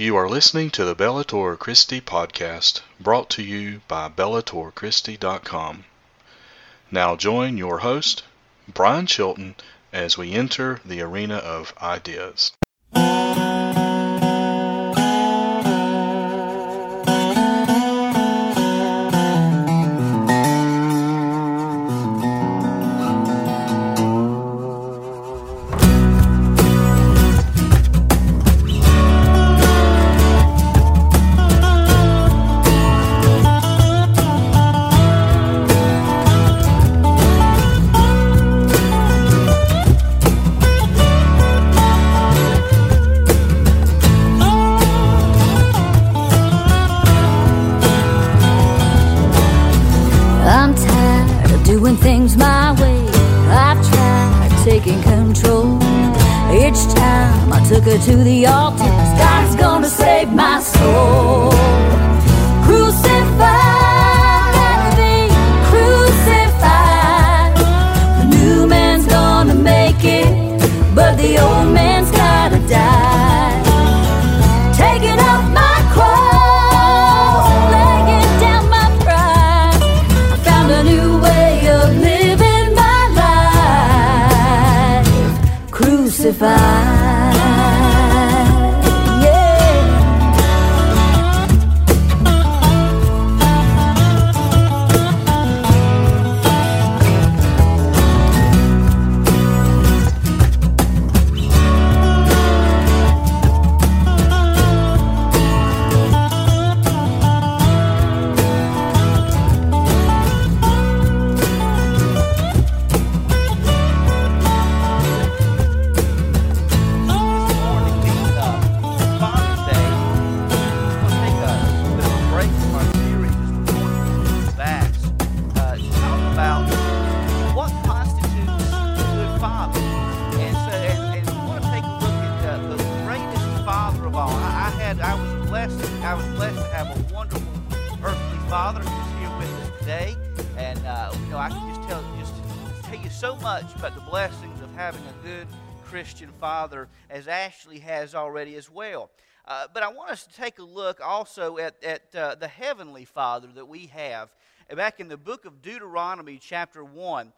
You are listening to the Bellator Christi podcast, brought to you by bellatorchristi.com. Now join your host, Brian Chilton, as we enter the arena of ideas. To the altar, God's gonna save my soul. Crucified, let me crucified. The new man's gonna make it, but the old man's gotta die. Taking up my cross, laying down my pride. I found a new way of living my life. Crucified. Christian father, as Ashley has already as well. But I want us to take a look also at the heavenly father that we have. Back in the book of Deuteronomy chapter 1,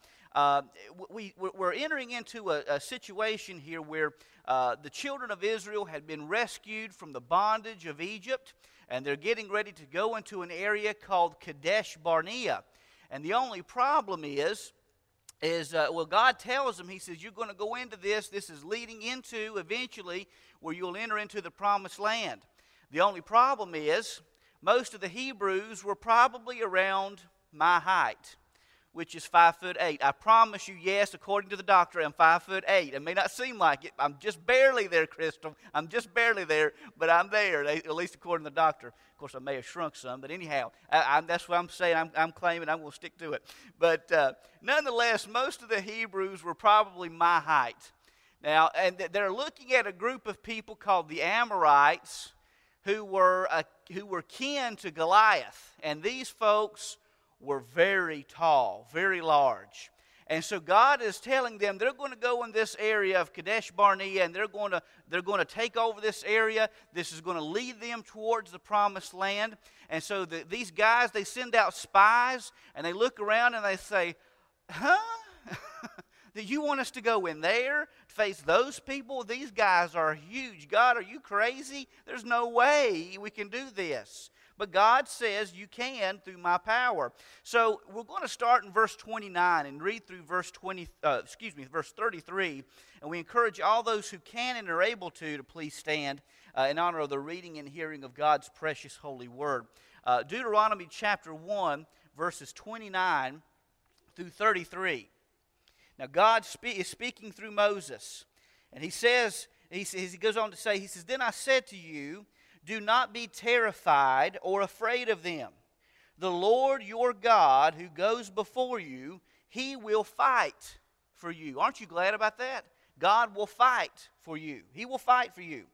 we're entering into a situation here where the children of Israel had been rescued from the bondage of Egypt, and they're getting ready to go into an area called Kadesh Barnea. And the only problem is God tells them, he says, you're going to go into this. This is leading into, eventually, where you'll enter into the promised land. The only problem is, most of the Hebrews were probably around my height, which is 5'8". I promise you, yes, according to the doctor, I'm 5'8". It may not seem like it. I'm just barely there, Crystal. I'm just barely there, but I'm there, at least according to the doctor. Of course, I may have shrunk some, but anyhow, that's what I'm saying. I'm claiming I'm going to stick to it. But nonetheless, most of the Hebrews were probably my height. Now, and they're looking at a group of people called the Amorites, who were kin to Goliath. And these folks were very tall, very large. And so God is telling them they're going to go in this area of Kadesh Barnea, and they're going to take over this area. This is going to lead them towards the promised land. And so these guys, they send out spies, and they look around and they say, huh? Do you want us to go in there, face those people? These guys are huge. God, are you crazy? There's no way we can do this. But God says you can through my power. So we're going to start in verse 29 and read through verse 33. And we encourage all those who can and are able to please stand in honor of the reading and hearing of God's precious holy word. Deuteronomy chapter 1, verses 29 through 33. Now God is speaking through Moses. And he goes on to say, he says, then I said to you, do not be terrified or afraid of them. The Lord your God who goes before you, he will fight for you. Aren't you glad about that? God will fight for you. He will fight for you.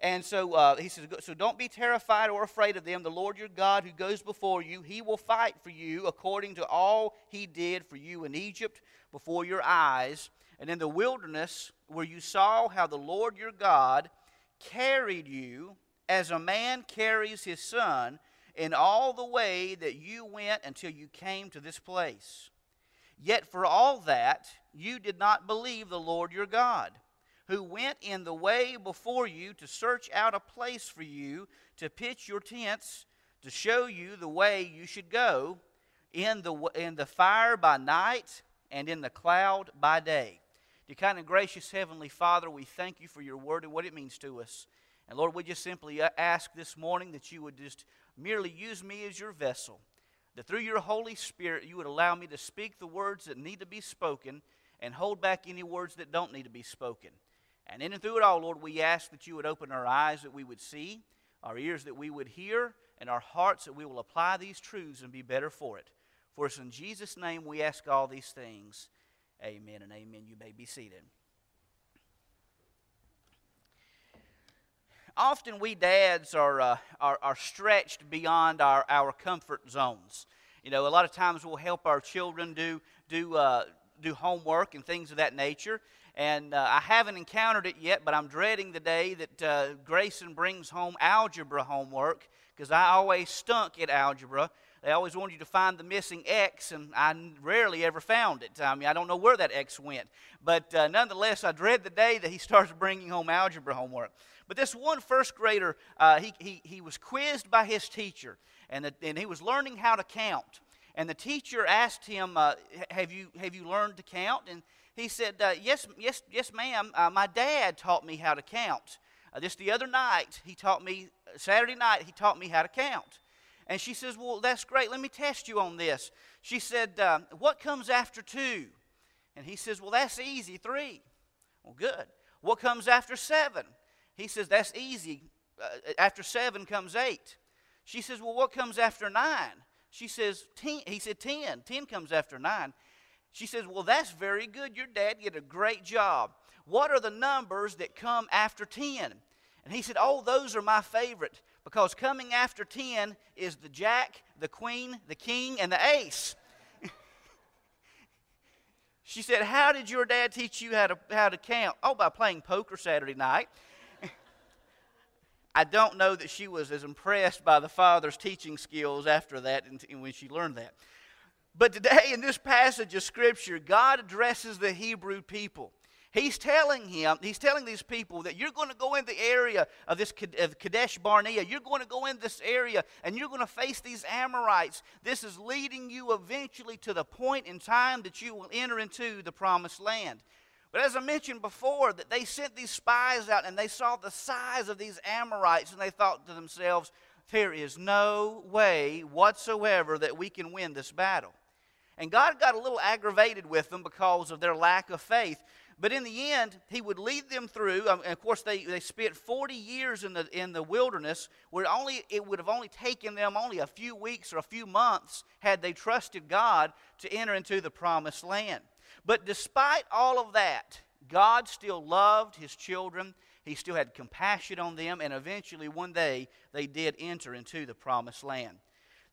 And so he says, so don't be terrified or afraid of them. The Lord your God who goes before you, he will fight for you according to all he did for you in Egypt before your eyes. And in the wilderness where you saw how the Lord your God carried you as a man carries his son, in all the way that you went until you came to this place. Yet for all that, you did not believe the Lord your God, who went in the way before you to search out a place for you to pitch your tents, to show you the way you should go, in the fire by night and in the cloud by day. Dear kind and gracious Heavenly Father, we thank you for your word and what it means to us. And Lord, we just simply ask this morning that you would just merely use me as your vessel, that through your Holy Spirit you would allow me to speak the words that need to be spoken and hold back any words that don't need to be spoken. And in and through it all, Lord, we ask that you would open our eyes that we would see, our ears that we would hear, and our hearts that we will apply these truths and be better for it. For it's in Jesus' name we ask all these things. Amen and amen. You may be seated. Often we dads are stretched beyond our comfort zones. You know, a lot of times we'll help our children do homework and things of that nature. And I haven't encountered it yet, but I'm dreading the day that Grayson brings home algebra homework, because I always stunk at algebra. They always wanted you to find the missing X, and I rarely ever found it. I mean, I don't know where that X went. But nonetheless, I dread the day that he starts bringing home algebra homework. But this one first grader, he was quizzed by his teacher, and he was learning how to count. And the teacher asked him, "Have you learned to count?" And he said, "Yes, ma'am. My dad taught me how to count. Just the other night, he taught me. Saturday night, he taught me how to count." And she says, "Well, that's great. Let me test you on this." She said, "What comes after 2?" And he says, "Well, that's easy, 3. Well, good. What comes after 7? He says, "That's easy. After 7 comes 8. She says, "Well, what comes after 9? She says, 10. He said, 10. 10 comes after 9. She says, "Well, that's very good. Your dad did a great job. What are the numbers that come after 10? And he said, "Oh, those are my favorite, because coming after 10 is the jack, the queen, the king, and the ace." She said, "How did your dad teach you how to count?" "Oh, by playing poker Saturday night." I don't know that she was as impressed by the father's teaching skills after that and when she learned that. But today in this passage of Scripture, God addresses the Hebrew people. He's telling these people that you're going to go in the area of this Kadesh Barnea. You're going to go in this area and you're going to face these Amorites. This is leading you eventually to the point in time that you will enter into the promised land. But as I mentioned before, that they sent these spies out and they saw the size of these Amorites and they thought to themselves, there is no way whatsoever that we can win this battle. And God got a little aggravated with them because of their lack of faith. But in the end, he would lead them through. And of course, they spent 40 years in the wilderness, where it would have only taken them only a few weeks or a few months had they trusted God to enter into the promised land. But despite all of that, God still loved his children. He still had compassion on them, and eventually one day they did enter into the promised land.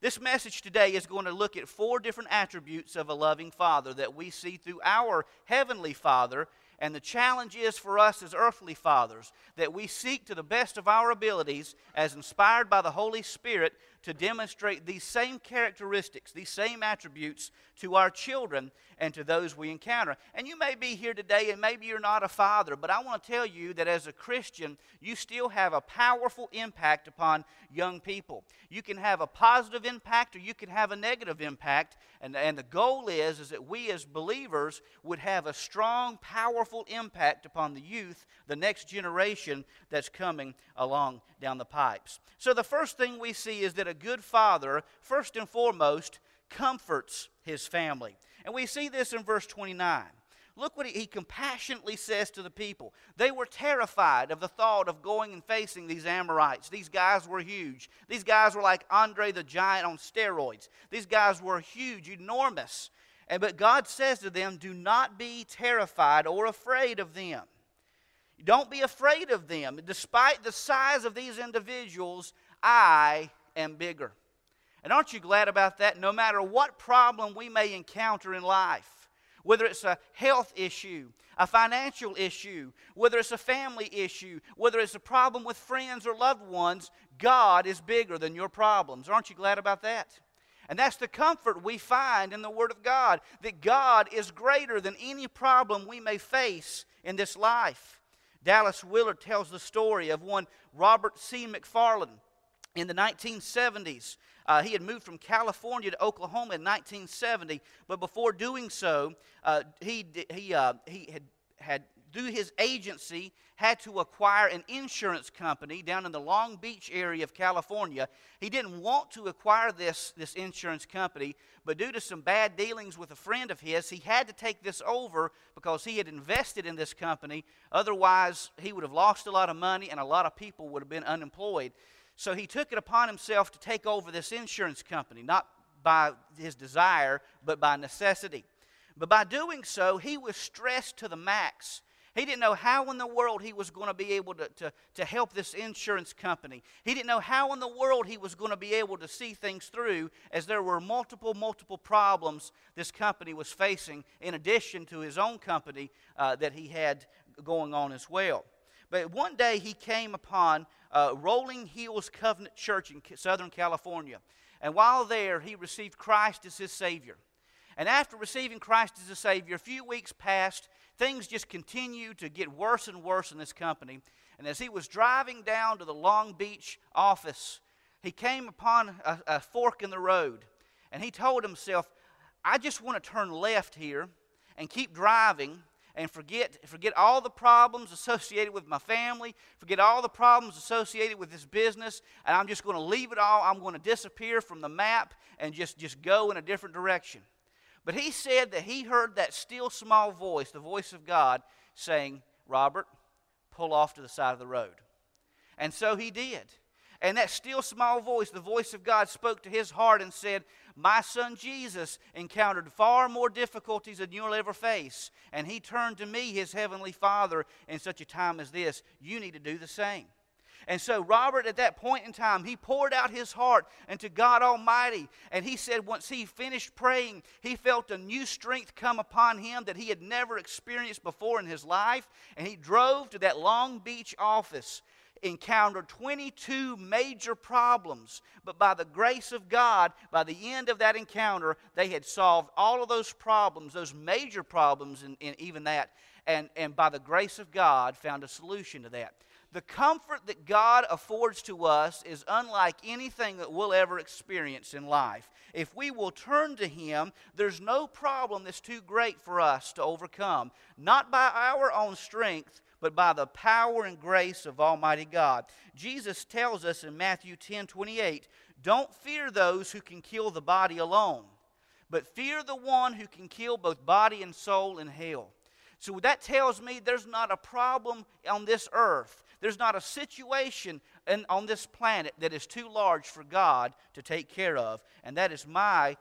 This message today is going to look at 4 different attributes of a loving Father that we see through our Heavenly Father, and the challenge is for us as earthly fathers that we seek to the best of our abilities, as inspired by the Holy Spirit, to demonstrate these same characteristics, these same attributes to our children and to those we encounter. And you may be here today and maybe you're not a father, but I want to tell you that as a Christian, you still have a powerful impact upon young people. You can have a positive impact or you can have a negative impact, and the goal is that we as believers would have a strong, powerful impact upon the youth, the next generation that's coming along down the pipes. So the first thing we see is that a good father, first and foremost, comforts his family. And we see this in verse 29. Look what he compassionately says to the people. They were terrified of the thought of going and facing these Amorites. These guys were huge. These guys were like Andre the Giant on steroids. These guys were huge, enormous. But God says to them, do not be terrified or afraid of them. Don't be afraid of them. Despite the size of these individuals, I am bigger. And aren't you glad about that? No matter what problem we may encounter in life, whether it's a health issue, a financial issue, whether it's a family issue, whether it's a problem with friends or loved ones, God is bigger than your problems. Aren't you glad about that? And that's the comfort we find in the Word of God, that God is greater than any problem we may face in this life. Dallas Willard tells the story of one Robert C. McFarland in the 1970s. He had moved from California to Oklahoma in 1970, but before doing so, he had, through his agency, had to acquire an insurance company down in the Long Beach area of California. He didn't want to acquire this insurance company, but due to some bad dealings with a friend of his, he had to take this over because he had invested in this company. Otherwise, he would have lost a lot of money and a lot of people would have been unemployed. So he took it upon himself to take over this insurance company, not by his desire, but by necessity. But by doing so, he was stressed to the max. He didn't know how in the world he was going to be able to help this insurance company. He didn't know how in the world he was going to be able to see things through, as there were multiple problems this company was facing in addition to his own company that he had going on as well. But one day he came upon Rolling Hills Covenant Church in Southern California. And while there, he received Christ as his Savior. And after receiving Christ as a Savior, a few weeks passed. Things just continued to get worse and worse in this company. And as he was driving down to the Long Beach office, he came upon a fork in the road. And he told himself, I just want to turn left here and keep driving and forget all the problems associated with my family, forget all the problems associated with this business, and I'm just going to leave it all. I'm going to disappear from the map and just go in a different direction. But he said that he heard that still small voice, the voice of God, saying, Robert, pull off to the side of the road. And so he did. And that still small voice, the voice of God, spoke to his heart and said, my son Jesus encountered far more difficulties than you'll ever face. And he turned to me, his heavenly Father, in such a time as this. You need to do the same. And so Robert, at that point in time, he poured out his heart unto God Almighty. And he said once he finished praying, he felt a new strength come upon him that he had never experienced before in his life. And he drove to that Long Beach office, encountered 22 major problems. But by the grace of God, by the end of that encounter, they had solved all of those problems, those major problems, and even that. And by the grace of God, found a solution to that. The comfort that God affords to us is unlike anything that we'll ever experience in life. If we will turn to Him, there's no problem that's too great for us to overcome. Not by our own strength, but by the power and grace of Almighty God. Jesus tells us in Matthew 10:28, don't fear those who can kill the body alone, but fear the one who can kill both body and soul in hell. So that tells me there's not a problem on this earth. There's not a situation on this planet that is too large for God to take care of. And that is my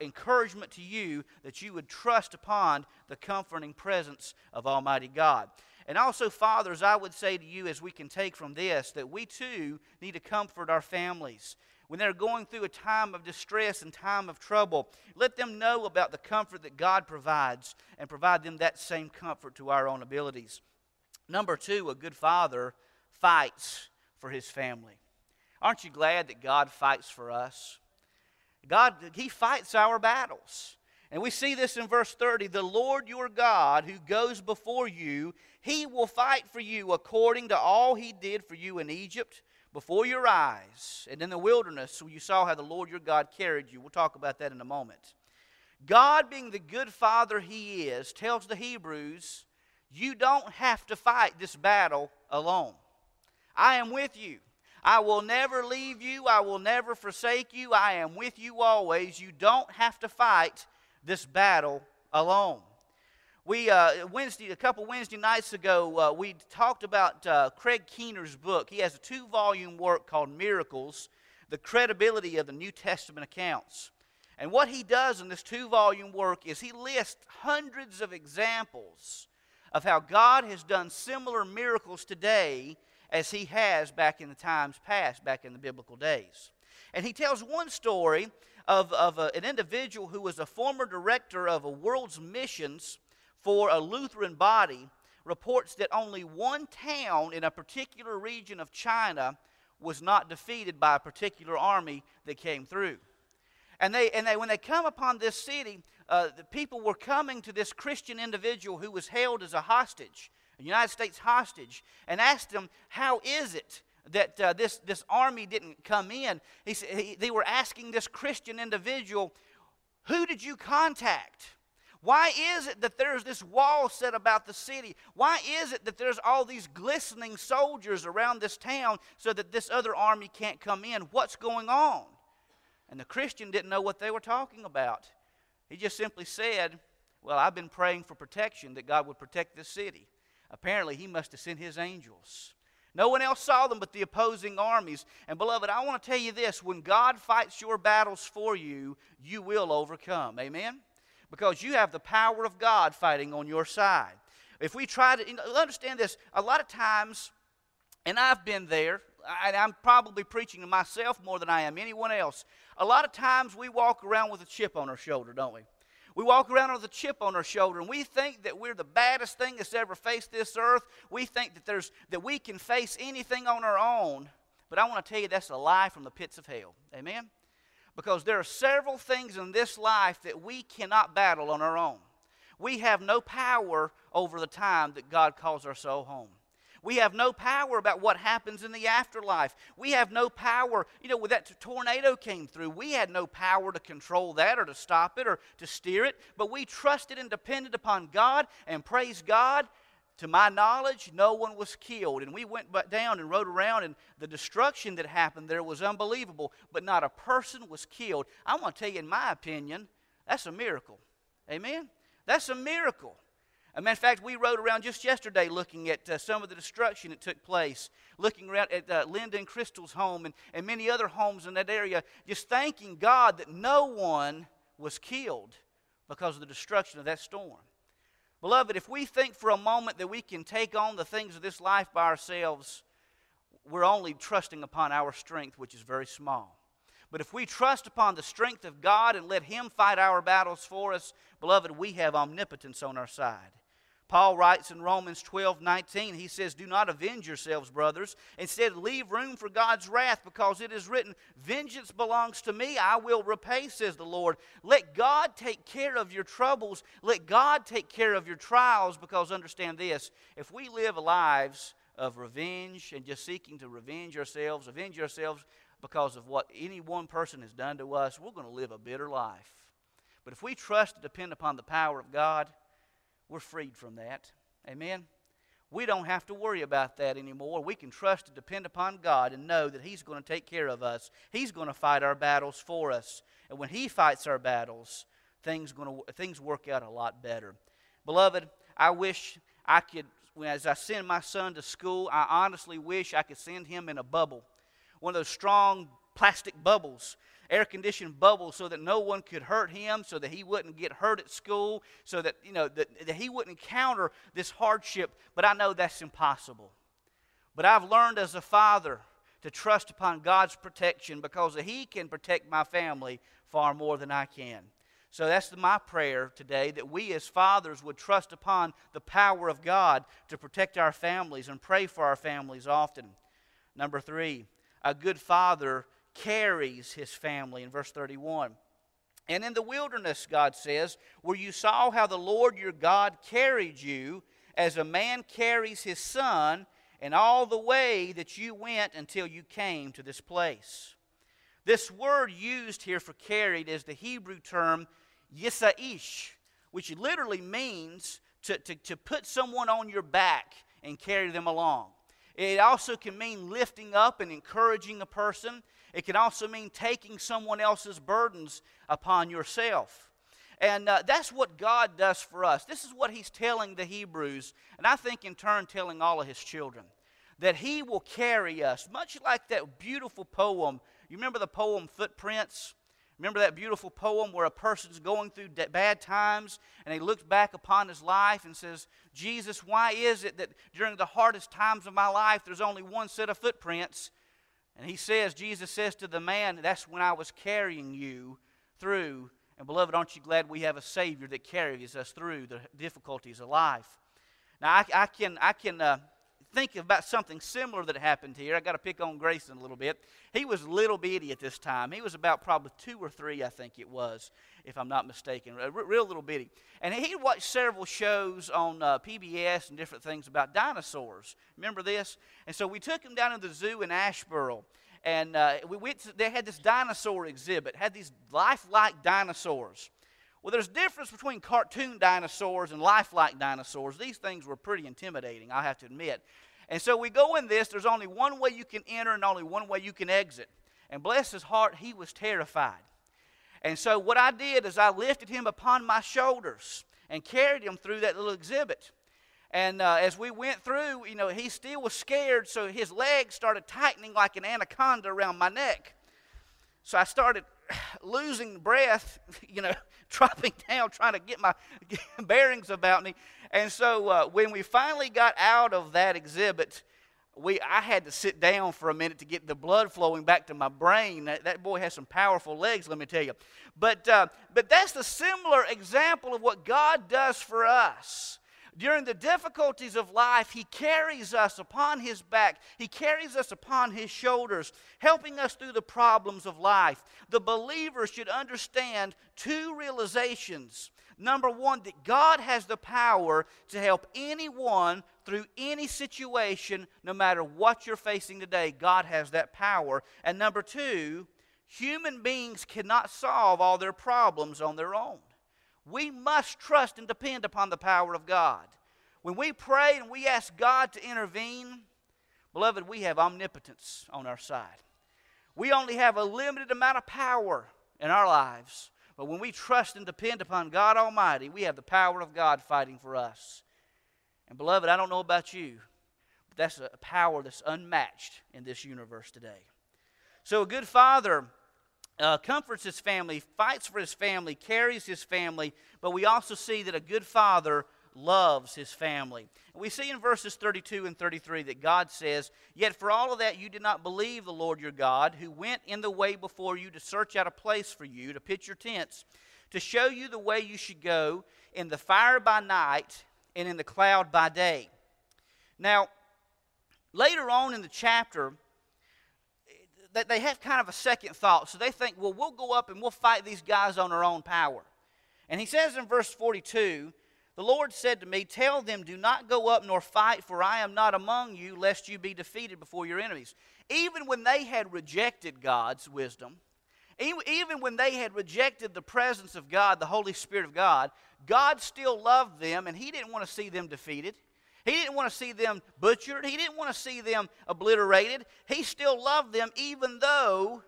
encouragement to you, that you would trust upon the comforting presence of Almighty God. And also, fathers, I would say to you, as we can take from this, that we too need to comfort our families. When they're going through a time of distress and time of trouble, let them know about the comfort that God provides and provide them that same comfort to our own abilities. Number two, a good father fights for his family. Aren't you glad that God fights for us? God, He fights our battles. And we see this in verse 30. The Lord your God who goes before you, He will fight for you according to all He did for you in Egypt before your eyes. And in the wilderness, you saw how the Lord your God carried you. We'll talk about that in a moment. God, being the good father He is, tells the Hebrews, you don't have to fight this battle alone. I am with you. I will never leave you. I will never forsake you. I am with you always. You don't have to fight this battle alone. We a couple Wednesday nights ago, we talked about Craig Keener's book. He has a two-volume work called Miracles, The Credibility of the New Testament Accounts. And what he does in this two-volume work is he lists hundreds of examples of how God has done similar miracles today as He has back in the times past, back in the biblical days. And he tells one story of an individual who was a former director of a world's missions for a Lutheran body, reports that only one town in a particular region of China was not defeated by a particular army that came through. And they when they come upon this city, the people were coming to this Christian individual who was held as a hostage, a United States hostage, and asked him, how is it that this army didn't come in? They were asking this Christian individual, who did you contact? Why is it that there's this wall set about the city? Why is it that there's all these glistening soldiers around this town so that this other army can't come in? What's going on? And the Christian didn't know what they were talking about. He just simply said, well, I've been praying for protection, that God would protect this city. Apparently, he must have sent his angels. No one else saw them but the opposing armies. And, beloved, I want to tell you this. When God fights your battles for you, you will overcome. Amen? Because you have the power of God fighting on your side. If we try to, you know, understand this, a lot of times, and I've been there, and I'm probably preaching to myself more than I am anyone else. A lot of times we walk around with a chip on our shoulder, don't we? We walk around with a chip on our shoulder, and we think that we're the baddest thing that's ever faced this earth. We think that we can face anything on our own. But I want to tell you that's a lie from the pits of hell. Amen? Because there are several things in this life that we cannot battle on our own. We have no power over the time that God calls our soul home. We have no power about what happens in the afterlife. We have no power. You know, when that tornado came through, we had no power to control that or to stop it or to steer it. But we trusted and depended upon God, and praise God, to my knowledge, no one was killed. And we went down and rode around, and the destruction that happened there was unbelievable. But not a person was killed. I want to tell you, in my opinion, that's a miracle. Amen? That's a miracle. As a matter of fact, we rode around just yesterday looking at some of the destruction that took place, looking around at Linda and Crystal's home and many other homes in that area, just thanking God that no one was killed because of the destruction of that storm. Beloved, if we think for a moment that we can take on the things of this life by ourselves, we're only trusting upon our strength, which is very small. But if we trust upon the strength of God and let Him fight our battles for us, beloved, we have omnipotence on our side. Paul writes in Romans 12:19, he says, do not avenge yourselves, brothers. Instead, leave room for God's wrath, because it is written, vengeance belongs to me, I will repay, says the Lord. Let God take care of your troubles. Let God take care of your trials, because understand this, if we live lives of revenge and just seeking to avenge ourselves, because of what any one person has done to us, we're going to live a bitter life. But if we trust and depend upon the power of God, we're freed from that. Amen? We don't have to worry about that anymore. We can trust and depend upon God and know that He's going to take care of us. He's going to fight our battles for us. And when He fights our battles, things work out a lot better. Beloved, I wish I could, as I send my son to school, I honestly wish I could send him in a bubble. One of those strong plastic bubbles, air-conditioned bubbles, so that no one could hurt him, so that he wouldn't get hurt at school, so that, you know, that he wouldn't encounter this hardship. But I know that's impossible. But I've learned as a father to trust upon God's protection, because He can protect my family far more than I can. So that's my prayer today, that we as fathers would trust upon the power of God to protect our families and pray for our families often. Number three, a good father carries his family, in verse 31. And in the wilderness, God says, where you saw how the Lord your God carried you, as a man carries his son, and all the way that you went until you came to this place. This word used here for carried is the Hebrew term yisaish, which literally means to put someone on your back and carry them along. It also can mean lifting up and encouraging a person. It can also mean taking someone else's burdens upon yourself. And that's what God does for us. This is what He's telling the Hebrews, and I think in turn telling all of His children, that He will carry us, much like that beautiful poem. You remember the poem Footprints? Remember that beautiful poem where a person's going through bad times and he looks back upon his life and says, Jesus, why is it that during the hardest times of my life there's only one set of footprints? And he says, Jesus says to the man, that's when I was carrying you through. And beloved, aren't you glad we have a Savior that carries us through the difficulties of life? Now, I can think about something similar that happened here. I got to pick on Grayson a little bit. He was little bitty at this time. He was about probably 2 or 3, I think it was, if I'm not mistaken, real little bitty. And he watched several shows on PBS and different things about dinosaurs. Remember this? And so we took him down to the zoo in Asheboro. And we went to, they had this dinosaur exhibit, had these lifelike dinosaurs. Well, there's a difference between cartoon dinosaurs and lifelike dinosaurs. These things were pretty intimidating, I have to admit. And so we go in this, there's only one way you can enter and only one way you can exit. And bless his heart, he was terrified. And so what I did is I lifted him upon my shoulders and carried him through that little exhibit. And as we went through, you know, he still was scared, so his legs started tightening like an anaconda around my neck. So I started losing breath, you know, dropping down, trying to get my bearings about me. And so when we finally got out of that exhibit, I had to sit down for a minute to get the blood flowing back to my brain. That boy has some powerful legs, let me tell you. But that's the similar example of what God does for us. During the difficulties of life, He carries us upon His back. He carries us upon His shoulders, helping us through the problems of life. The believer should understand 2 realizations. Number 1, that God has the power to help anyone through any situation, no matter what you're facing today. God has that power. And number 2, human beings cannot solve all their problems on their own. We must trust and depend upon the power of God. When we pray and we ask God to intervene, beloved, we have omnipotence on our side. We only have a limited amount of power in our lives, but when we trust and depend upon God Almighty, we have the power of God fighting for us. And beloved, I don't know about you, but that's a power that's unmatched in this universe today. So a good father comforts his family, fights for his family, carries his family, but we also see that a good father loves his family. We see in verses 32 and 33 that God says, "Yet for all of that you did not believe the Lord your God, who went in the way before you to search out a place for you, to pitch your tents, to show you the way you should go, in the fire by night and in the cloud by day." Now, later on in the chapter, that they have kind of a second thought. So they think, well, we'll go up and we'll fight these guys on our own power. And he says in verse 42, "The Lord said to me, tell them, do not go up nor fight, for I am not among you, lest you be defeated before your enemies." Even when they had rejected God's wisdom, even when they had rejected the presence of God, the Holy Spirit of God, God still loved them, and He didn't want to see them defeated. He didn't want to see them butchered. He didn't want to see them obliterated. He still loved them even though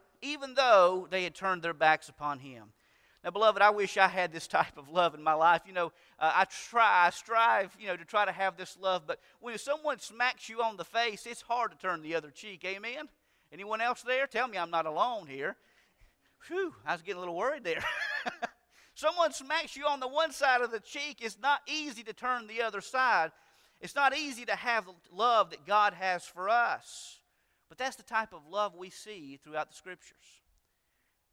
they had turned their backs upon Him. Now, beloved, I wish I had this type of love in my life. You know, I strive, you know, to try to have this love. But when someone smacks you on the face, it's hard to turn the other cheek. Amen? Anyone else there? Tell me I'm not alone here. Whew, I was getting a little worried there. Someone smacks you on the one side of the cheek. It's not easy to turn the other side. It's not easy to have love that God has for us. But that's the type of love we see throughout the Scriptures.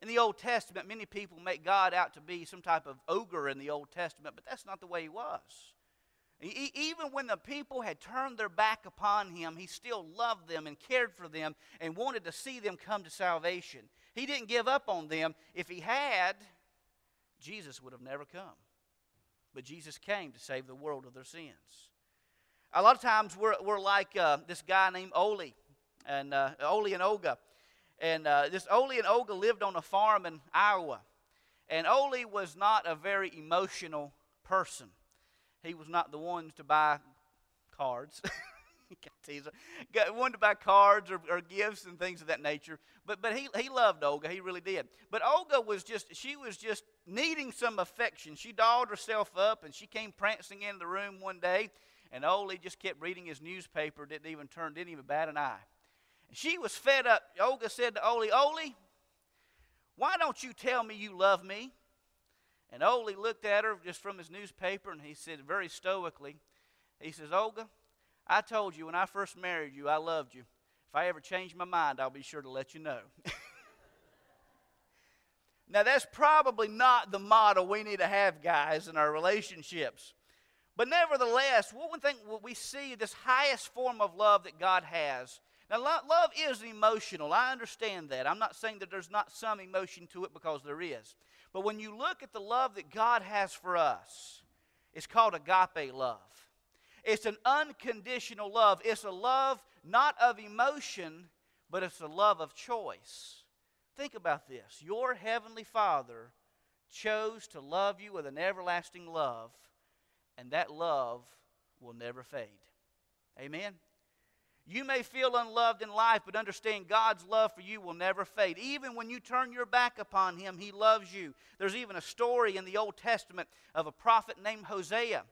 In the Old Testament, many people make God out to be some type of ogre in the Old Testament, but that's not the way He was. Even when the people had turned their back upon Him, He still loved them and cared for them and wanted to see them come to salvation. He didn't give up on them. If He had, Jesus would have never come. But Jesus came to save the world of their sins. A lot of times we're like this guy named Ole, and Ole and Olga. And this Ole and Olga lived on a farm in Iowa. And Ole was not a very emotional person. He was not the one to buy cards. One to buy cards or gifts and things of that nature. But he loved Olga. He really did. But Olga was just, she was just needing some affection. She dolled herself up, and she came prancing into the room one day. And Ole just kept reading his newspaper, didn't even bat an eye. And she was fed up. Olga said to Ole, "Ole, why don't you tell me you love me?" And Ole looked at her just from his newspaper, and he said very stoically, he says, "Olga, I told you when I first married you I loved you. If I ever change my mind, I'll be sure to let you know. Now, that's probably not the model we need to have, guys, in our relationships. But nevertheless, one thing we see this highest form of love that God has. Now, love is emotional. I understand that. I'm not saying that there's not some emotion to it, because there is. But when you look at the love that God has for us, it's called agape love. It's an unconditional love. It's a love not of emotion, but it's a love of choice. Think about this. Your heavenly Father chose to love you with an everlasting love, and that love will never fade. Amen? You may feel unloved in life, but understand God's love for you will never fade. Even when you turn your back upon Him, He loves you. There's even a story in the Old Testament of a prophet named Hosea,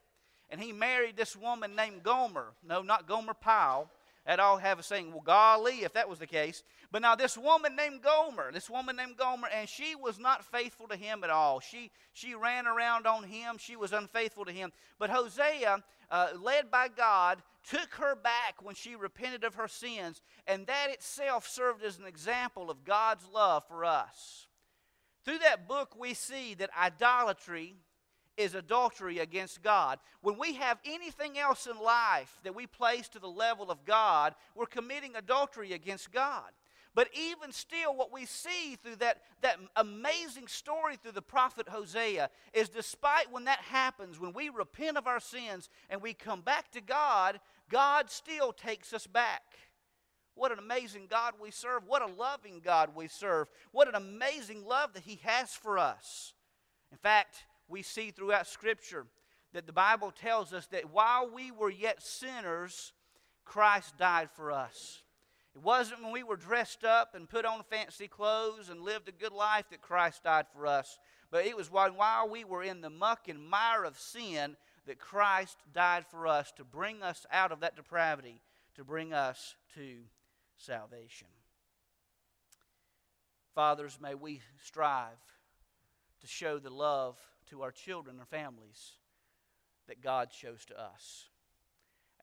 and he married this woman named Gomer. No, not Gomer Pyle. That all have a saying, well, golly, if that was the case. But now this woman named Gomer, and she was not faithful to him at all. She ran around on him. She was unfaithful to him. But Hosea, led by God, took her back when she repented of her sins, and that itself served as an example of God's love for us. Through that book, we see that idolatry is adultery against God. When we have anything else in life that we place to the level of God, we're committing adultery against God. But even still, what we see through that amazing story through the prophet Hosea is, despite when that happens, when we repent of our sins and we come back to God, God still takes us back. What an amazing God we serve. What a loving God we serve. What an amazing love that He has for us. In fact, we see throughout Scripture that the Bible tells us that while we were yet sinners, Christ died for us. It wasn't when we were dressed up and put on fancy clothes and lived a good life that Christ died for us. But it was while we were in the muck and mire of sin that Christ died for us, to bring us out of that depravity, to bring us to salvation. Fathers, may we strive to show the love to our children or families that God shows to us.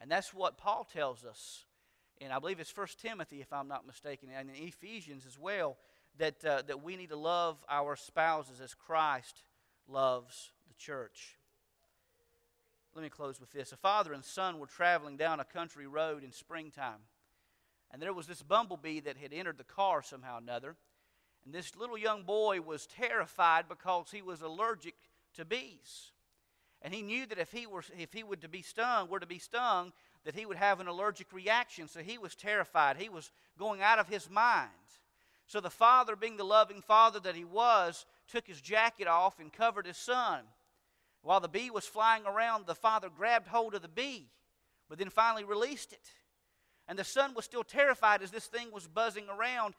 And that's what Paul tells us, and I believe it's 1 Timothy, if I'm not mistaken, and in Ephesians as well, that we need to love our spouses as Christ loves the church. Let me close with this. A father and son were traveling down a country road in springtime, and there was this bumblebee that had entered the car somehow or another, and this little young boy was terrified because he was allergic to bees. And he knew that if he were to be stung, that he would have an allergic reaction. So he was terrified. He was going out of his mind. So the father, being the loving father that he was, took his jacket off and covered his son. While the bee was flying around, the father grabbed hold of the bee, but then finally released it. And the son was still terrified as this thing was buzzing around.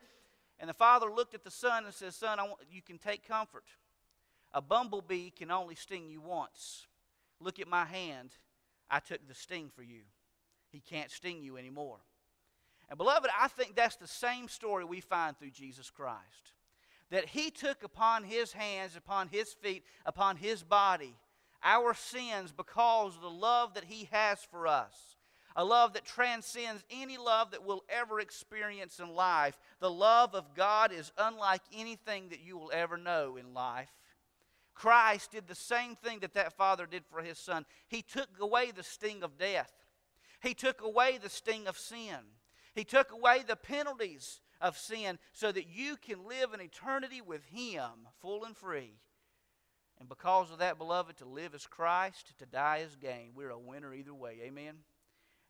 And the father looked at the son and says, "Son, you can take comfort. A bumblebee can only sting you once. Look at my hand. I took the sting for you. He can't sting you anymore." And beloved, I think that's the same story we find through Jesus Christ. That He took upon His hands, upon His feet, upon His body, our sins, because of the love that He has for us. A love that transcends any love that we'll ever experience in life. The love of God is unlike anything that you will ever know in life. Christ did the same thing that father did for his son. He took away the sting of death. He took away the sting of sin. He took away the penalties of sin so that you can live an eternity with Him, full and free. And because of that, beloved, to live is Christ, to die is gain. We're a winner either way. Amen?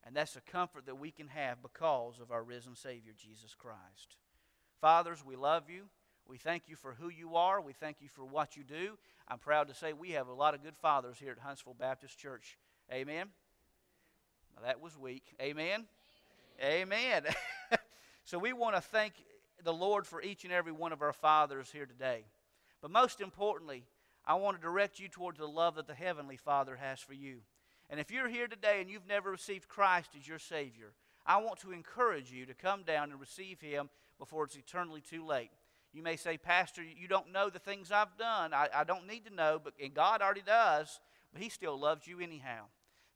And that's a comfort that we can have because of our risen Savior, Jesus Christ. Fathers, we love you. We thank you for who you are. We thank you for what you do. I'm proud to say we have a lot of good fathers here at Huntsville Baptist Church. Amen? Now that was weak. Amen? Amen. Amen. So we want to thank the Lord for each and every one of our fathers here today. But most importantly, I want to direct you towards the love that the Heavenly Father has for you. And if you're here today and you've never received Christ as your Savior, I want to encourage you to come down and receive Him before it's eternally too late. You may say, "Pastor, you don't know the things I've done. I don't need to know," and God already does, but He still loves you anyhow.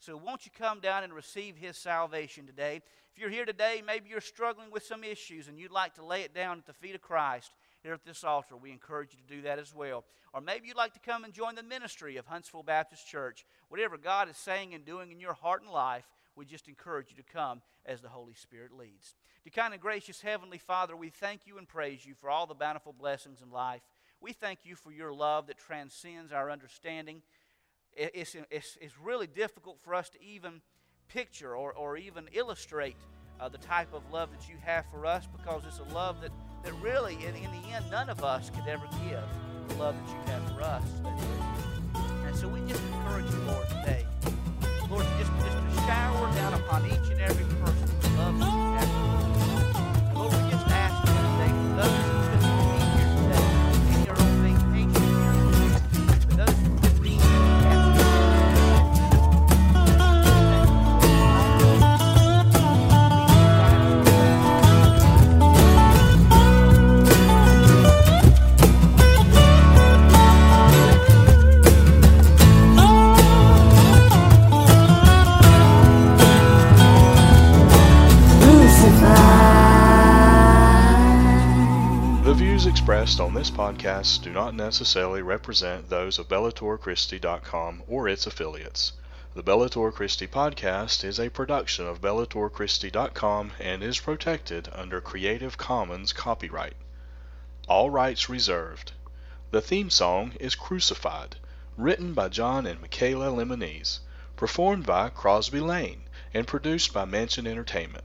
So won't you come down and receive his salvation today? If you're here today, maybe you're struggling with some issues and you'd like to lay it down at the feet of Christ here at this altar. We encourage you to do that as well. Or maybe you'd like to come and join the ministry of Huntsville Baptist Church. Whatever God is saying and doing in your heart and life, we just encourage you to come as the Holy Spirit leads. Dear kind and gracious Heavenly Father, we thank you and praise you for all the bountiful blessings in life. We thank you for your love that transcends our understanding. It's really difficult for us to even picture or even illustrate the type of love that you have for us, because it's a love that really, in the end, none of us could ever give the love that you have for us. And so we just encourage you, Lord, today. Lord, just to shower down upon each and every person who loves you. Expressed on this podcast do not necessarily represent those of BellatorChristi.com or its affiliates. The Bellator Christi podcast is a production of BellatorChristi.com and is protected under Creative Commons copyright. All rights reserved. The theme song is Crucified, written by John and Michaela Lemonese, performed by Crosby Lane, and produced by Mansion Entertainment.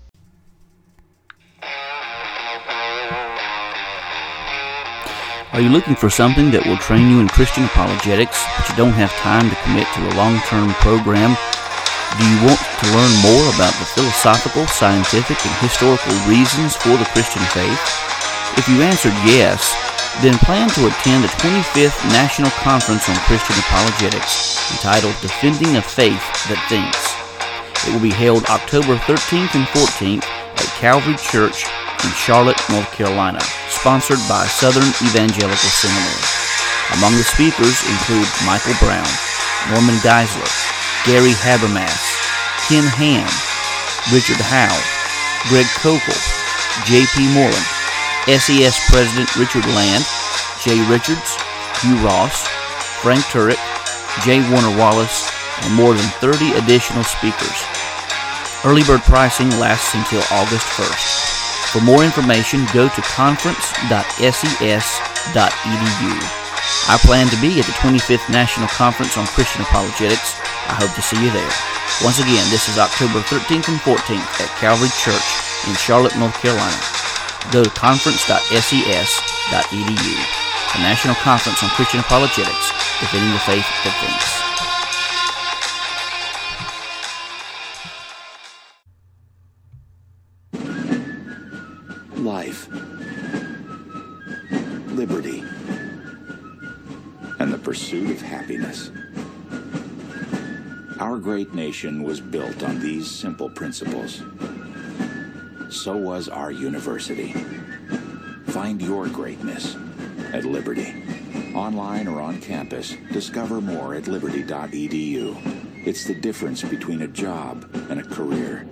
Are you looking for something that will train you in Christian apologetics, but you don't have time to commit to a long-term program? Do you want to learn more about the philosophical, scientific, and historical reasons for the Christian faith? If you answered yes, then plan to attend the 25th National Conference on Christian Apologetics, entitled Defending a Faith That Thinks. It will be held October 13th and 14th at Calvary Church in Charlotte, North Carolina, sponsored by Southern Evangelical Seminary. Among the speakers include Michael Brown, Norman Geisler, Gary Habermas, Ken Ham, Richard Howe, Greg Koukl, J.P. Moreland, SES President Richard Land, Jay Richards, Hugh Ross, Frank Turek, J. Warner Wallace, and more than 30 additional speakers. Early bird pricing lasts until August 1st. For more information, go to conference.ses.edu. I plan to be at the 25th National Conference on Christian Apologetics. I hope to see you there. Once again, this is October 13th and 14th at Calvary Church in Charlotte, North Carolina. Go to conference.ses.edu. The National Conference on Christian Apologetics, Defending the Faith That Thinks. Life, liberty, and the pursuit of happiness. Our great nation was built on these simple principles. So was our university. Find your greatness at Liberty. Online or on campus, discover more at liberty.edu. It's the difference between a job and a career.